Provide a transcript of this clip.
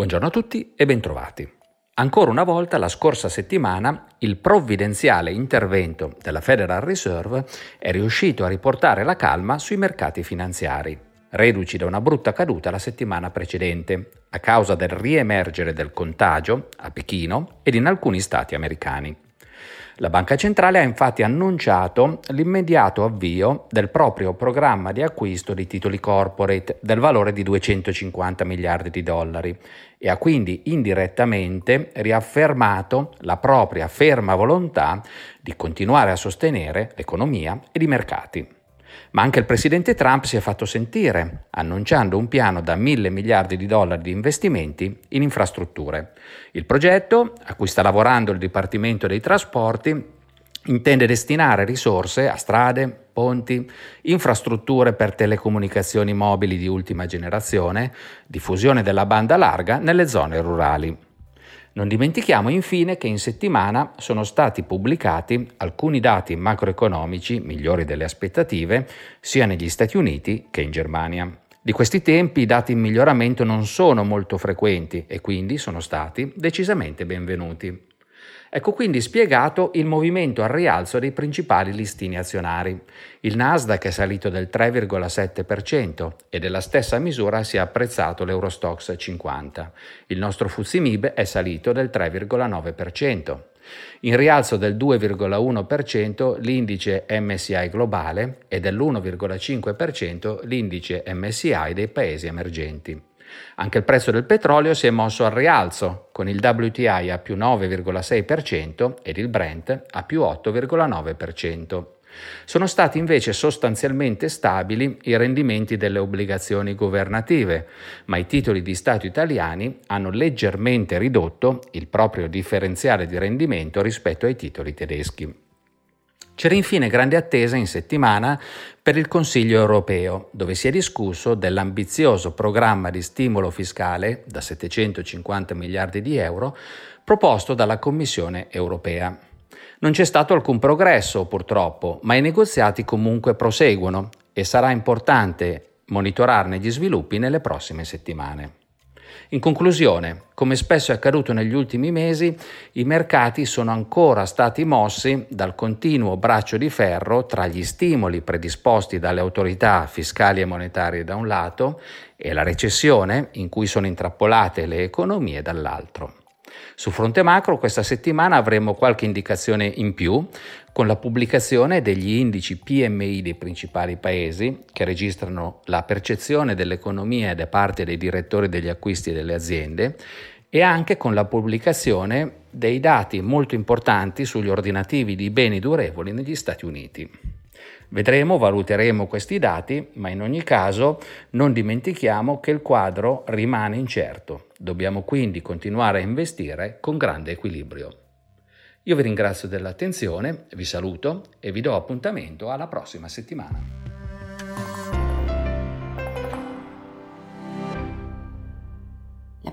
Buongiorno a tutti e bentrovati. Ancora una volta la scorsa settimana il provvidenziale intervento della Federal Reserve è riuscito a riportare la calma sui mercati finanziari, reduci da una brutta caduta la settimana precedente a causa del riemergere del contagio a Pechino ed in alcuni stati americani. La Banca Centrale ha infatti annunciato l'immediato avvio del proprio programma di acquisto di titoli corporate del valore di 250 miliardi di dollari e ha quindi indirettamente riaffermato la propria ferma volontà di continuare a sostenere l'economia ed i mercati. Ma anche il presidente Trump si è fatto sentire, annunciando un piano da 1.000 miliardi di dollari di investimenti in infrastrutture. Il progetto, a cui sta lavorando il Dipartimento dei Trasporti, intende destinare risorse a strade, ponti, infrastrutture per telecomunicazioni mobili di ultima generazione, diffusione della banda larga nelle zone rurali. Non dimentichiamo infine che in settimana sono stati pubblicati alcuni dati macroeconomici migliori delle aspettative sia negli Stati Uniti che in Germania. Di questi tempi i dati in miglioramento non sono molto frequenti e quindi sono stati decisamente benvenuti. Ecco quindi spiegato il movimento al rialzo dei principali listini azionari. Il Nasdaq è salito del 3,7% e della stessa misura si è apprezzato l'Eurostoxx 50. Il nostro FTSE MIB è salito del 3,9%. In rialzo del 2,1% l'indice MSCI globale e dell'1,5% l'indice MSCI dei paesi emergenti. Anche il prezzo del petrolio si è mosso al rialzo, con il WTI a più 9,6% ed il Brent a più 8,9%. Sono stati invece sostanzialmente stabili i rendimenti delle obbligazioni governative, ma i titoli di Stato italiani hanno leggermente ridotto il proprio differenziale di rendimento rispetto ai titoli tedeschi. C'era infine grande attesa in settimana per il Consiglio europeo, dove si è discusso dell'ambizioso programma di stimolo fiscale da 750 miliardi di euro proposto dalla Commissione europea. Non c'è stato alcun progresso, purtroppo, ma i negoziati comunque proseguono e sarà importante monitorarne gli sviluppi nelle prossime settimane. In conclusione, come spesso è accaduto negli ultimi mesi, i mercati sono ancora stati mossi dal continuo braccio di ferro tra gli stimoli predisposti dalle autorità fiscali e monetarie da un lato e la recessione in cui sono intrappolate le economie dall'altro. Sul fronte macro questa settimana avremo qualche indicazione in più con la pubblicazione degli indici PMI dei principali paesi che registrano la percezione dell'economia da parte dei direttori degli acquisti delle aziende e anche con la pubblicazione dei dati molto importanti sugli ordinativi di beni durevoli negli Stati Uniti. Vedremo, valuteremo questi dati, ma in ogni caso non dimentichiamo che il quadro rimane incerto. Dobbiamo quindi continuare a investire con grande equilibrio. Io vi ringrazio dell'attenzione, vi saluto e vi do appuntamento alla prossima settimana. La